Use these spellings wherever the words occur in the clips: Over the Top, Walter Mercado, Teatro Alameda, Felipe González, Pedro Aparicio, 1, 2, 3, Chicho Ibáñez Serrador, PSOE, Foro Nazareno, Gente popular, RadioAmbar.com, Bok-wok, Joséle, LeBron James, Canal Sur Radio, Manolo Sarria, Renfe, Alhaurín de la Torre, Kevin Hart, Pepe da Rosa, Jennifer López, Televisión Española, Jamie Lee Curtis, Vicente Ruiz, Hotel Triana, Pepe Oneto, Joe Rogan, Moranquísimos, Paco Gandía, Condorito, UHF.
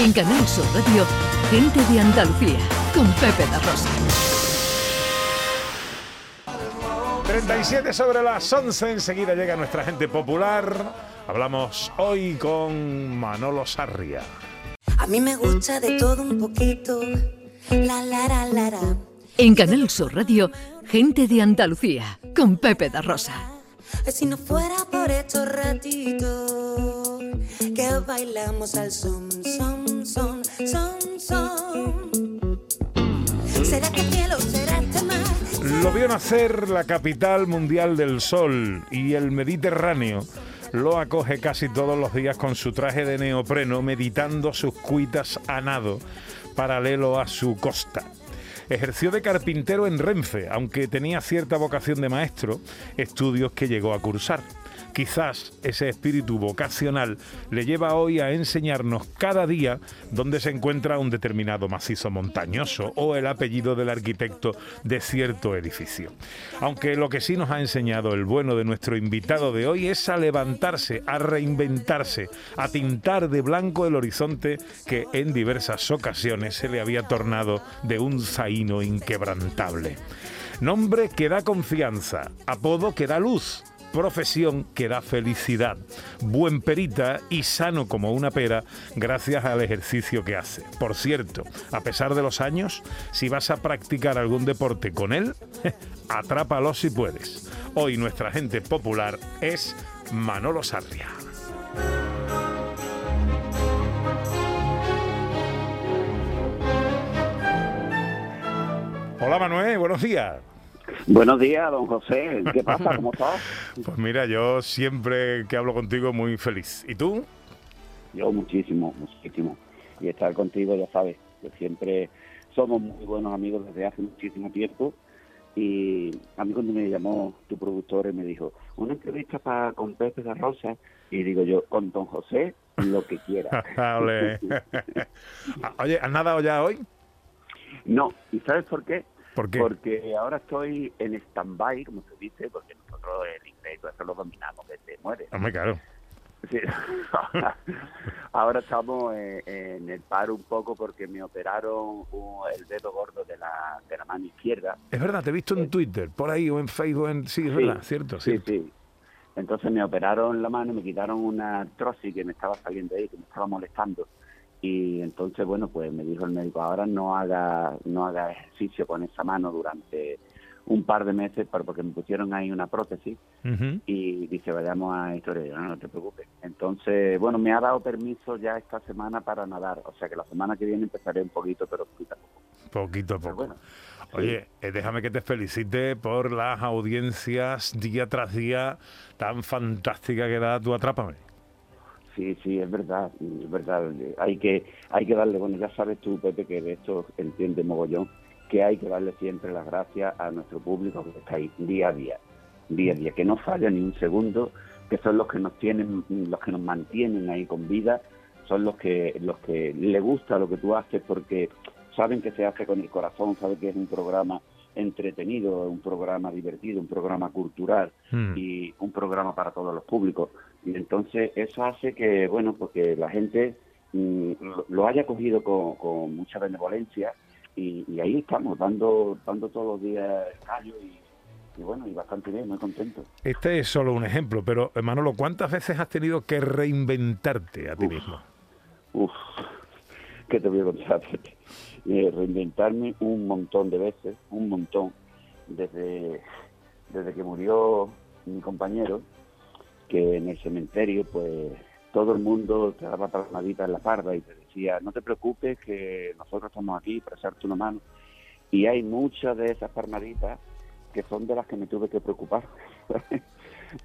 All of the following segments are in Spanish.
En Canal Sur Radio, Gente de Andalucía, con Pepe da Rosa. 37 sobre las 11, enseguida llega nuestra gente popular. Hablamos hoy con Manolo Sarria. A mí me gusta de todo un poquito, la lara, lara. En Canal Sur Radio, Gente de Andalucía, con Pepe da Rosa. Si no fuera por estos ratitos que bailamos al son, son, son, son, son. ¿Será que el cielo será este mar? Lo vio nacer la capital mundial del sol y el Mediterráneo lo acoge casi todos los días con su traje de neopreno, meditando sus cuitas a nado paralelo a su costa. Ejerció de carpintero en Renfe, aunque tenía cierta vocación de maestro, estudios que llegó a cursar. Quizás ese espíritu vocacional le lleva hoy a enseñarnos cada día dónde se encuentra un determinado macizo montañoso o el apellido del arquitecto de cierto edificio. Aunque lo que sí nos ha enseñado el bueno de nuestro invitado de hoy es a levantarse, a reinventarse, a tintar de blanco el horizonte que en diversas ocasiones se le había tornado de un zaino inquebrantable. Nombre que da confianza, apodo que da luz, profesión que da felicidad, buen perita y sano como una pera gracias al ejercicio que hace. Por cierto, a pesar de los años, si vas a practicar algún deporte con él, atrápalo si puedes. Hoy nuestra gente popular es Manolo Sarria. Hola Manuel, buenos días. Buenos días, don José. ¿Qué pasa? ¿Cómo estás? Pues mira, yo siempre que hablo contigo muy feliz. ¿Y tú? Yo muchísimo, muchísimo. Y estar contigo, ya sabes, que siempre somos muy buenos amigos desde hace muchísimo tiempo. Y a mí cuando me llamó tu productor y me dijo, una entrevista con Pepe da Rosa, y digo yo, con don José, lo que quiera. Ole. Oye, ¿has nadado ya hoy? No, ¿y sabes por qué? Porque ahora estoy en stand-by, como se dice, porque nosotros el inglés eso lo dominamos desde muere. Hombre, claro. Sí. Ahora estamos en el paro un poco porque me operaron el dedo gordo de la mano izquierda. Es verdad, te he visto en Twitter, por ahí, o en Facebook. Sí, es verdad, cierto, sí. Sí. Entonces me operaron la mano, me quitaron una artrosis que me estaba saliendo ahí, que me estaba molestando. Y entonces, bueno, pues me dijo el médico, ahora no haga ejercicio con esa mano durante un par de meses, porque me pusieron ahí una prótesis. Uh-huh. Y dice, vayamos a historia. Yo, no te preocupes. Entonces, bueno, me ha dado permiso ya esta semana para nadar. O sea que la semana que viene empezaré un poquito, pero poquito a poco. Poquito a poco. Bueno, oye, déjame que te felicite por las audiencias día tras día tan fantástica que da tu Atrápame. Sí, es verdad. Hay que darle, bueno, ya sabes tú, Pepe, que de esto entiende mogollón, que hay que darle siempre las gracias a nuestro público que está ahí día a día, que no falla ni un segundo, que son los que nos tienen, los que nos mantienen ahí con vida, son los que le gusta lo que tú haces porque saben que se hace con el corazón, saben que es un programa entretenido, un programa divertido, un programa cultural y un programa para todos los públicos. Y entonces eso hace que, bueno, porque la gente lo haya cogido con mucha benevolencia y ahí estamos, dando todos los días el callo y bueno, y bastante bien, muy contento. Este es solo un ejemplo, pero Manolo, ¿cuántas veces has tenido que reinventarte a ti mismo? ¿Qué te voy a contar? Reinventarme un montón de veces, desde que murió mi compañero, que en el cementerio pues todo el mundo te daba palmaditas en la parda y te decía, no te preocupes que nosotros estamos aquí para echarte una mano. Y hay muchas de esas palmaditas que son de las que me tuve que preocupar.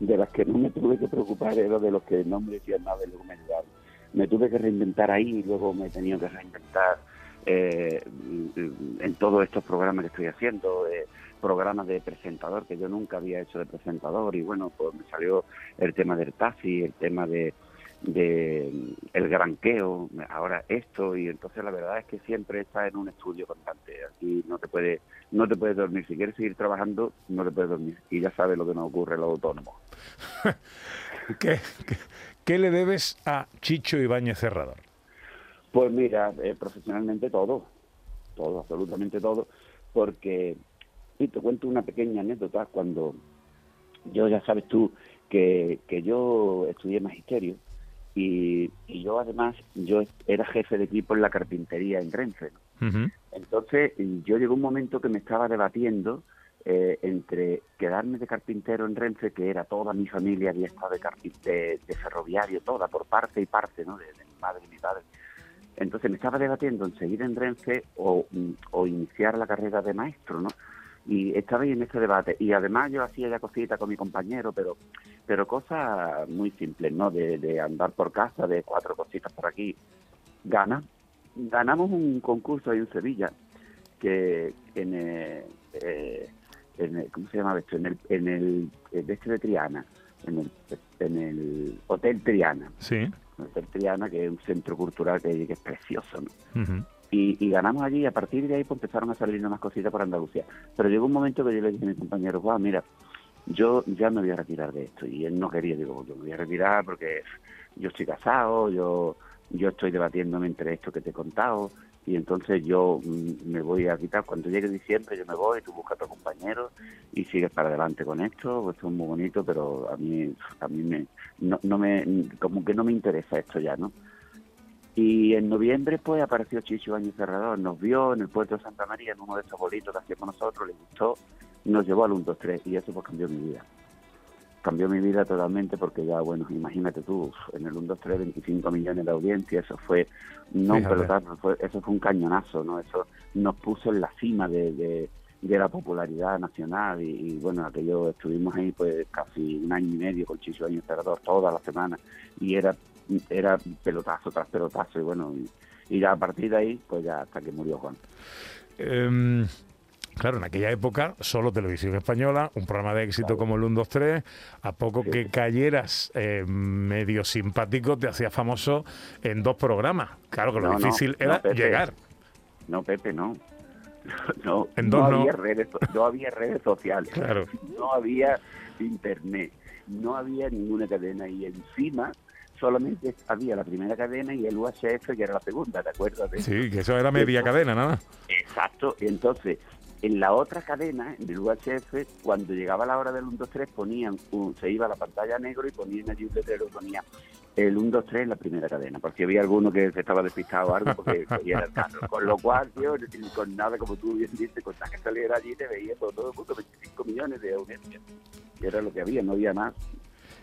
De las que no me tuve que preocupar era de los que no me decían nada y luego me ayudaban. Me tuve que reinventar ahí y luego me he tenido que reinventar en todos estos programas que estoy haciendo, programas de presentador que yo nunca había hecho de presentador, y bueno, pues me salió el tema del taxi, el tema de el granqueo, ahora esto, y entonces la verdad es que siempre está en un estudio constante, aquí no te puedes dormir, si quieres seguir trabajando no te puedes dormir, y ya sabes lo que nos ocurre a los autónomos. ¿Qué le debes a Chicho Ibáñez Serrador? Pues mira, profesionalmente todo, absolutamente todo, porque, y te cuento una pequeña anécdota, cuando yo, ya sabes tú, que yo estudié magisterio y yo además, yo era jefe de equipo en la carpintería en Renfe, ¿no? Uh-huh. Entonces, yo llegó un momento que me estaba debatiendo entre quedarme de carpintero en Renfe, que era toda mi familia, había estado de ferroviario, toda, por parte y parte, ¿no?, de mi madre y mi padre. Entonces me estaba debatiendo en seguir en Renfe o iniciar la carrera de maestro, ¿no? Y estaba ahí en este debate. Y además yo hacía ya cositas con mi compañero, pero cosas muy simples, ¿no? De andar por casa, de 4 cositas por aquí. Ganamos un concurso ahí en Sevilla, que en el ¿cómo se llamaba esto? En el este de Triana, en el Hotel Triana. Sí. Hotel Triana, que es un centro cultural que es precioso, ¿no? Uh-huh. Y ganamos allí, y a partir de ahí pues empezaron a salir unas cositas por Andalucía. Pero llegó un momento que yo le dije a mi compañero, Juan, mira, yo ya me voy a retirar de esto. Y él no quería, digo, yo me voy a retirar porque yo estoy casado, yo estoy debatiéndome entre esto que te he contado, y entonces yo me voy a quitar. Cuando llegue diciembre yo me voy, tú buscas a tu compañero y sigues para adelante con esto, esto es muy bonito, pero a mí no me, como que no me interesa esto ya, ¿no? Y en noviembre pues apareció Chicho Ibáñez Serrador, nos vio en el puerto de Santa María, en uno de esos bolitos que hacíamos nosotros, le gustó, nos llevó al 1, 2, 3, y eso pues cambió mi vida. Cambió mi vida totalmente porque ya, bueno, imagínate tú, en el 1, 2, 3, 25 millones de audiencia, eso fue, no un pelotazo, eso fue un cañonazo, ¿no? Eso nos puso en la cima de la popularidad nacional y bueno, aquello, estuvimos ahí pues casi un año y medio con Chicho Ibáñez Serrador, todas las semanas, y era pelotazo tras pelotazo, y bueno, y ya a partir de ahí, pues ya hasta que murió Juan. Claro, en aquella época, solo Televisión Española, un programa de éxito, claro, como el 1, 2, 3, a poco que cayeras medio simpático, te hacías famoso en 2 programas. Claro que lo difícil era llegar. No, Pepe, no. No había redes sociales. Claro. No había internet. No había ninguna cadena. Y encima solamente había la primera cadena y el UHF, que era la segunda, ¿te acuerdas? Sí, que eso era media cadena, nada. Exacto. Y entonces, en la otra cadena, en el UHF, cuando llegaba la hora del 1, 2, 3, ponían, se iba a la pantalla negro y ponían allí un letrero, ponía el 1, 2, 3 en la primera cadena, por si había alguno que se estaba despistado o algo, porque cogía el carro. Con lo cual, tío, con nada, como tú bien dices, con nada que saliera allí, te veía por todo el mundo, 25 millones de audiencia. Y era lo que había, no había más.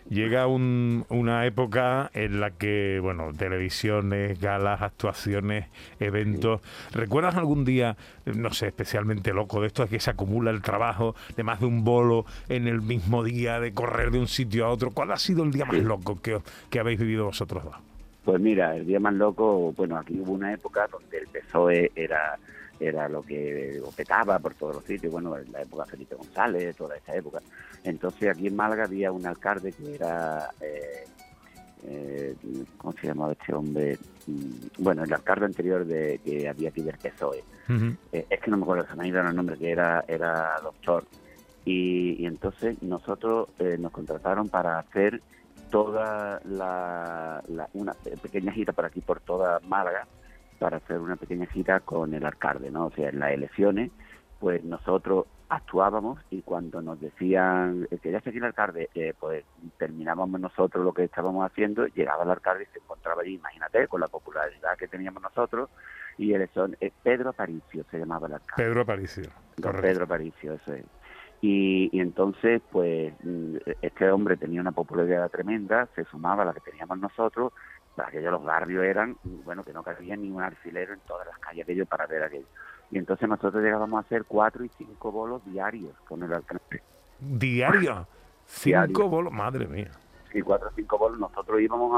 Llega una época en la que, bueno, televisiones, galas, actuaciones, eventos. Sí. ¿Recuerdas algún día, no sé, especialmente loco de esto, es que se acumula el trabajo de más de un bolo en el mismo día, de correr de un sitio a otro? ¿Cuál ha sido el día más loco que habéis vivido vosotros dos? Pues mira, el día más loco, bueno, aquí hubo una época donde el PSOE era lo que petaba por todos los sitios, bueno, en la época Felipe González, toda esta época. Entonces aquí en Málaga había un alcalde que era, ¿cómo se llamaba este hombre? Bueno, el alcalde anterior que había aquí del PSOE. Uh-huh. Es que no me acuerdo, se me ha ido el nombre, que era doctor. Y entonces nosotros nos contrataron para hacer toda una pequeña gira por aquí, por toda Málaga, para hacer una pequeña gira con el alcalde, ¿no? O sea, en las elecciones, pues nosotros actuábamos y cuando nos decían que ya está aquí el alcalde, pues terminábamos nosotros lo que estábamos haciendo, llegaba el alcalde y se encontraba allí, imagínate, con la popularidad que teníamos nosotros, y Pedro Aparicio se llamaba el alcalde. Pedro Aparicio, correcto. Pedro Aparicio, eso es. Y entonces, pues, este hombre tenía una popularidad tremenda, se sumaba a la que teníamos nosotros, para que los barrios eran, bueno, que no cabía ni un alfilero en todas las calles aquello para ver aquello. Y entonces nosotros llegábamos a hacer 4 y 5 bolos diarios con el alcalde. ¿Diario? 5 bolos, madre mía. Sí, 4 o 5 bolos. Nosotros íbamos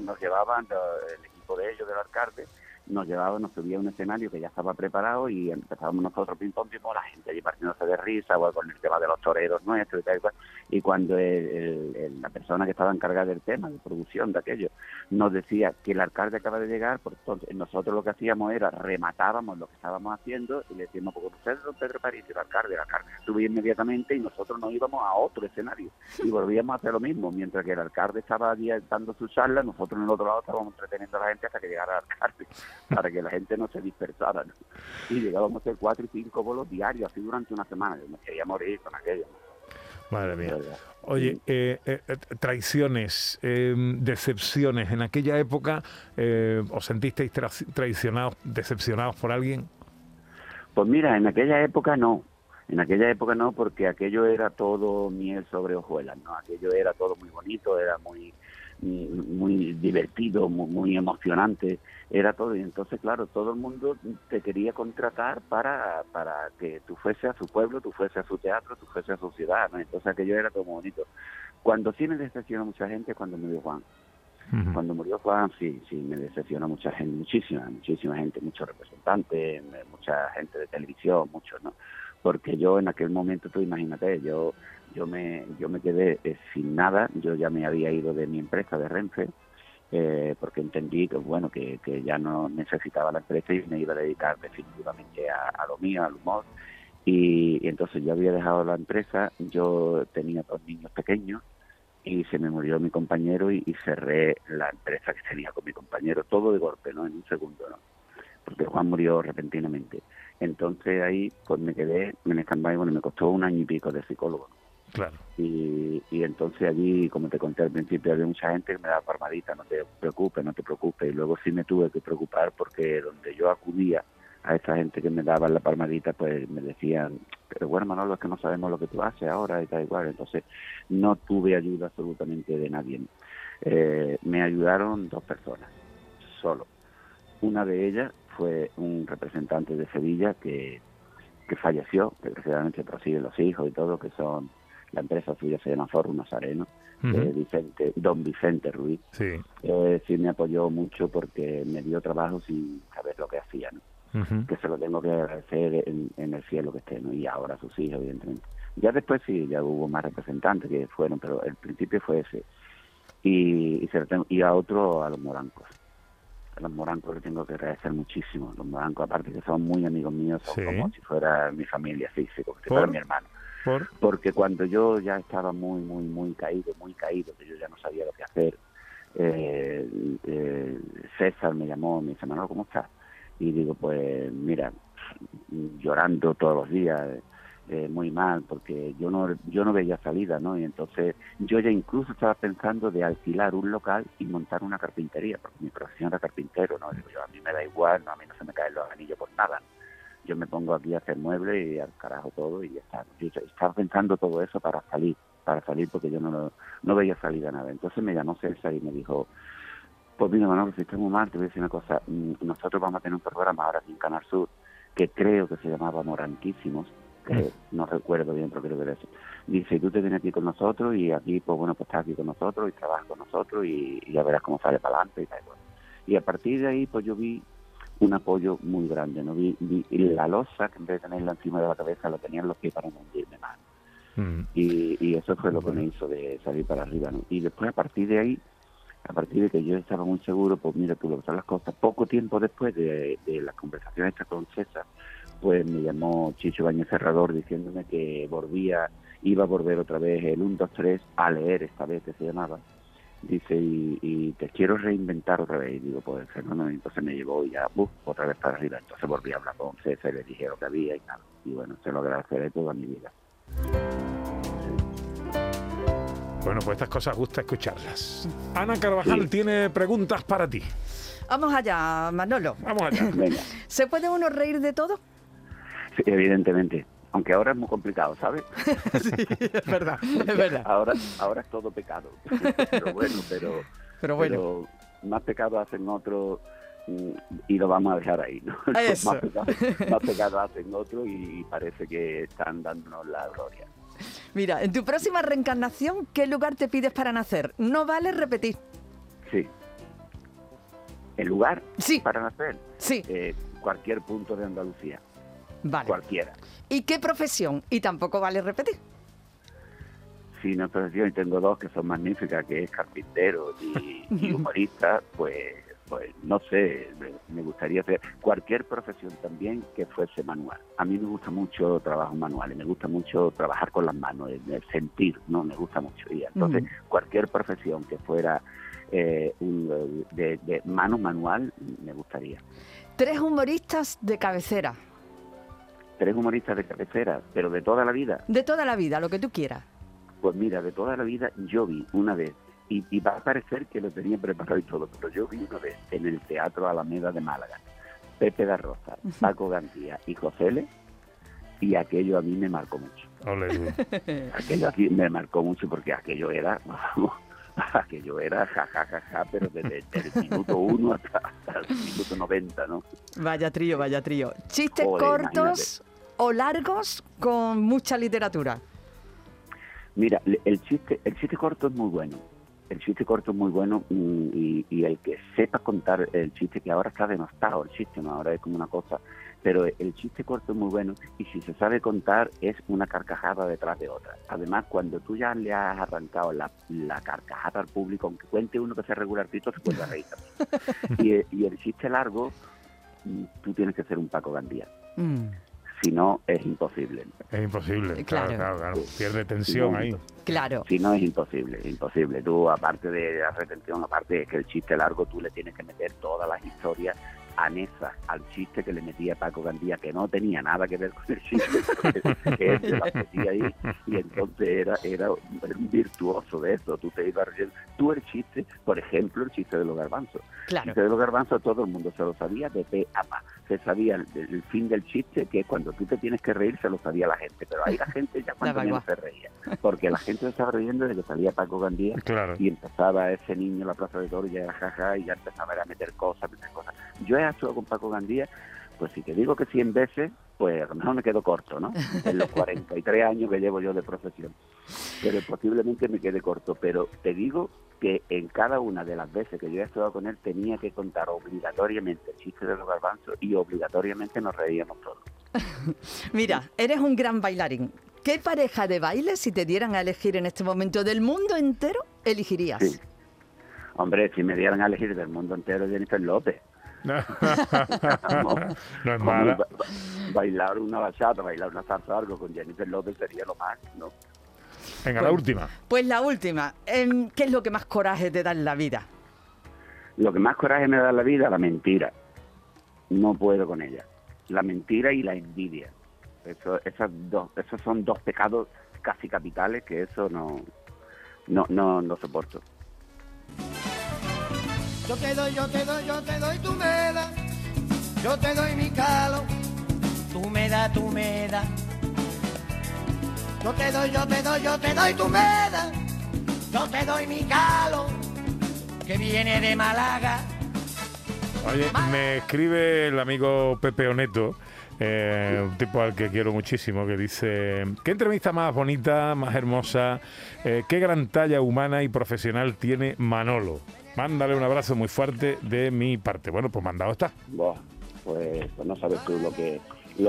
nos llevaban el equipo de ellos, del alcalde, nos subía a un escenario que ya estaba preparado y empezábamos nosotros ping-pong, la gente allí partiéndose de risa, o con el tema de los toreros nuestros y tal y cual. Y cuando la persona que estaba encargada del tema, de producción de aquello, nos decía que el alcalde acaba de llegar, pues entonces nosotros lo que hacíamos era rematábamos lo que estábamos haciendo y le decíamos, pues usted es don Pedro Aparicio, el alcalde subía inmediatamente y nosotros nos íbamos a otro escenario y volvíamos a hacer lo mismo, mientras que el alcalde estaba allí dando su charla, nosotros en el otro lado estábamos entreteniendo a la gente hasta que llegara el alcalde, para que la gente no se dispersara, ¿no? Y llegábamos a hacer 4 y 5 bolos diarios, así durante una semana. Yo me quería morir con aquello. Madre mía. Oye, traiciones, decepciones. ¿En aquella época os sentisteis traicionados, decepcionados por alguien? Pues mira, en aquella época no. En aquella época no, porque aquello era todo miel sobre hojuelas, ¿no? Aquello era todo muy bonito, era muy divertido, muy emocionante, era todo. Y entonces, claro, todo el mundo te quería contratar para que tú fuese a su pueblo, tú fuese a su teatro, tú fuese a su ciudad, ¿no? Entonces aquello era todo muy bonito. Cuando sí me decepcionó mucha gente, cuando murió Juan. Uh-huh. Cuando murió Juan, sí, me decepcionó mucha gente, muchísima gente, muchos representantes, mucha gente de televisión, muchos, ¿no? Porque yo en aquel momento, tú imagínate, yo me quedé sin nada. Yo ya me había ido de mi empresa, de Renfe, porque entendí que bueno que ya no necesitaba la empresa y me iba a dedicar definitivamente a lo mío, al humor. Y entonces yo había dejado la empresa, yo tenía 2 niños pequeños y se me murió mi compañero y cerré la empresa que tenía con mi compañero, todo de golpe, ¿no? En un segundo, ¿no? Porque Juan murió repentinamente. Entonces ahí pues me quedé en stand-by, bueno, me costó 1 año y pico de psicólogo, ¿no? Claro. Y entonces allí, como te conté al principio, había mucha gente que me daba palmaditas, no te preocupes, y luego sí me tuve que preocupar porque donde yo acudía a esa gente que me daba la palmadita, pues me decían, pero bueno, Manolo, es que no sabemos lo que tú haces ahora y tal y cual. Entonces no tuve ayuda absolutamente de nadie. Me ayudaron 2 personas, solo. Una de ellas fue un representante de Sevilla que falleció, que desgraciadamente prosigue los hijos y todo, que son... La empresa suya se llama Foro Nazareno, don Vicente Ruiz. Sí. Sí me apoyó mucho porque me dio trabajo sin saber lo que hacía, ¿no? Uh-huh. Que se lo tengo que agradecer en el cielo que esté, ¿no? Y ahora sus hijos, evidentemente. Ya después sí, ya hubo más representantes que fueron, pero el principio fue ese. Y a otro, a los Morancos. A los Morancos le tengo que agradecer muchísimo. Los Morancos, aparte que son muy amigos míos, son como si fuera mi familia física, que fuera mi hermano. Porque cuando yo ya estaba muy caído, que yo ya no sabía lo que hacer, César me llamó, me dice, Manolo, ¿cómo estás? Y digo, pues mira, llorando todos los días, muy mal, porque yo no veía salida, ¿no? Y entonces yo ya incluso estaba pensando de alquilar un local y montar una carpintería, porque mi profesión era carpintero, ¿no? Digo, yo, a mí me da igual, no, a mí no se me caen los anillos por nada. Yo me pongo aquí a hacer muebles y al carajo todo y ya está. Yo estaba pensando todo eso para salir porque yo no veía salida nada. Entonces me llamó César y me dijo, pues mira, Manolo, si estás muy mal, te voy a decir una cosa. Nosotros vamos a tener un programa ahora aquí en Canal Sur, que creo que se llamaba Moranquísimos, que no recuerdo bien, pero creo que era eso. Dice, tú te vienes aquí con nosotros y aquí, pues bueno, pues estás aquí con nosotros y trabajas con nosotros y ya verás cómo sale para adelante y tal. Y a partir de ahí, pues yo vi un apoyo muy grande, ¿no? Vi la losa que en vez de tenerla encima de la cabeza la tenían los pies para no hundirme más. Y eso fue lo que me hizo de salir para arriba, ¿no? Y después a partir de que yo estaba muy seguro, pues mira, tú lo que son las cosas, poco tiempo después de las conversaciones estas con César, pues me llamó Chicho Ibáñez Serrador diciéndome que iba a volver otra vez el 1, 2, 3 a leer, esta vez que se llamaba. Dice, y te quiero reinventar otra vez. Y digo, pues no, entonces me llevó y ya, otra vez para arriba. Entonces volví a hablar con César y le dije lo que había y nada. Y bueno, se lo agradeceré toda mi vida. Bueno, pues estas cosas gusta escucharlas. Ana Carvajal tiene preguntas para ti. Vamos allá, Manolo. Vamos allá. Venga. ¿Se puede uno reír de todo? Sí, evidentemente. Aunque ahora es muy complicado, ¿sabes? Sí, es verdad, es verdad. Ahora es todo pecado. Pero bueno. Pero más pecado hacen otros y lo vamos a dejar ahí, ¿no? Eso. Más pecado hacen otros y parece que están dándonos la gloria. Mira, en tu próxima reencarnación, ¿qué lugar te pides para nacer? No vale repetir. Sí. ¿El lugar? Sí. ¿Para nacer? Sí. Cualquier punto de Andalucía. Vale. Cualquiera. ¿Y qué profesión? Y tampoco vale repetir. vecinos, profesión, y tengo dos que son magníficas, que es carpintero y humorista, pues no sé, me gustaría hacer cualquier profesión también que fuese manual. A mí me gusta mucho trabajo manual y me gusta mucho trabajar con las manos, el sentir, ¿no? Me gusta mucho. Y entonces cualquier profesión que fuera de mano manual me gustaría. Tres humoristas de cabecera. Tres humoristas de cabecera, pero de toda la vida. De toda la vida, lo que tú quieras. Pues mira, de toda la vida yo vi una vez, y va a parecer que lo tenía preparado y todo, pero yo vi una vez en el Teatro Alameda de Málaga, Pepe da Rosa, Paco Gandía y Joséle, y aquello a mí me marcó mucho. Aquello a mí me marcó mucho porque aquello era... Aquello era jajajaja, ja, ja, pero desde el minuto 1 hasta el minuto 90, ¿no? Vaya trío, vaya trío. Chistes cortos, imagínate, o largos con mucha literatura. Mira, el chiste corto es muy bueno. El chiste corto es muy bueno y el que sepa contar el chiste, que ahora está denostado el chiste, ¿no? Ahora es como una cosa, pero el chiste corto es muy bueno y si se sabe contar es una carcajada detrás de otra. Además, cuando tú ya le has arrancado la carcajada al público, aunque cuente uno que sea regularcito, se puede reír también. Y el chiste largo, tú tienes que ser un Paco Gandía. Si no, es imposible. Es imposible, claro. Pierde tensión ahí. Claro. Si no, es imposible, imposible. Tú, aparte de la retención, aparte de que el chiste largo, tú le tienes que meter todas las historias anexas al chiste que le metía Paco Gandía, que no tenía nada que ver con el chiste, que él se la metía ahí, y entonces era un virtuoso de eso. Tú te ibas riendo. Tú el chiste, por ejemplo, el chiste de los garbanzos. Claro. El chiste de los garbanzos todo el mundo se lo sabía de pe a pa. Se sabía el fin del chiste, que cuando tú te tienes que reír se lo sabía la gente, pero ahí la gente ya cuando menos se reía, porque la gente se estaba riendo desde que salía Paco Gandía, claro, y empezaba ese niño en la Plaza de Toro y ya era jaja, y ya empezaba a meter cosas. Yo he actuado con Paco Gandía, pues si te digo que 100 veces, pues a lo mejor me quedo corto, ¿no? En los 43 años que llevo yo de profesión. Pero posiblemente me quede corto, pero te digo que en cada una de las veces que yo he estado con él tenía que contar obligatoriamente el chiste de los garbanzos y obligatoriamente nos reíamos todos. Mira, eres un gran bailarín. ¿Qué pareja de baile, si te dieran a elegir en este momento del mundo entero, elegirías? Sí. Hombre, si me dieran a elegir del mundo entero, Jennifer López. No es mala. Bailar una bachata, bailar una salsa, algo con Jennifer López sería lo más, ¿no? Venga, pues, la última. Pues la última. ¿Qué es lo que más coraje te da en la vida? Lo que más coraje me da en la vida, la mentira. No puedo con ella. La mentira y la envidia. Esos son dos pecados casi capitales que eso no soporto. Yo te doy, tú me das. Yo te doy mi calo. Tú me das. Yo te doy, tú me das. Yo te doy mi calo, que viene de Málaga. Oye, me escribe el amigo Pepe Oneto, un tipo al que quiero muchísimo, que dice: ¿qué entrevista más bonita, más hermosa? ¿Qué gran talla humana y profesional tiene Manolo? Mándale un abrazo muy fuerte de mi parte. Bueno, pues mandado está. Pues no sabes tú lo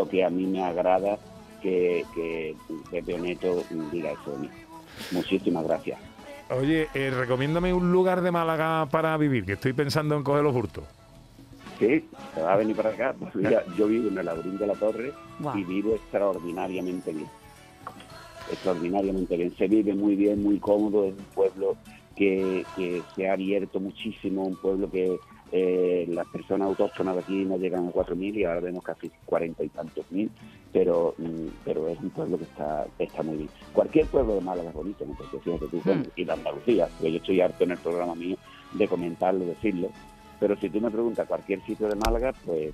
que a mí me agrada que Pepe Oneto diga eso de mí. Muchísimas gracias. Oye, recomiéndame un lugar de Málaga para vivir, que estoy pensando en coger los hurtos. Sí, te va a venir para acá. Pues mira, yo vivo en el Alhaurín de la Torre, wow, y vivo extraordinariamente bien. Extraordinariamente bien. Se vive muy bien, muy cómodo. Es un pueblo que se ha abierto muchísimo, un pueblo que las personas autóctonas de aquí no llegan a 4.000 y ahora vemos casi 40 y tantos mil, pero es un pueblo que está muy bien. Cualquier pueblo de Málaga es bonito, ¿no? Porque fíjate tú, y de Andalucía, porque yo estoy harto en el programa mío de comentarlo, decirlo, pero si tú me preguntas cualquier sitio de Málaga, pues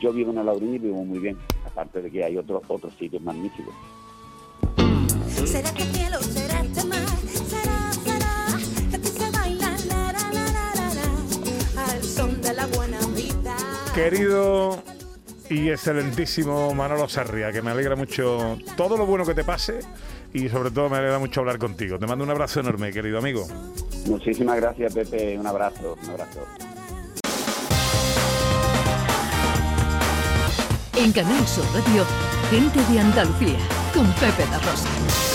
yo vivo en Alhaurín y vivo muy bien, aparte de que hay otros sitios magníficos. ¿Será que el cielo, será este mar? Querido y excelentísimo Manolo Sarria, que me alegra mucho todo lo bueno que te pase y sobre todo me alegra mucho hablar contigo. Te mando un abrazo enorme, querido amigo. Muchísimas gracias, Pepe. Un abrazo. En Canal Sur Radio, Gente de Andalucía, con Pepe da Rosa.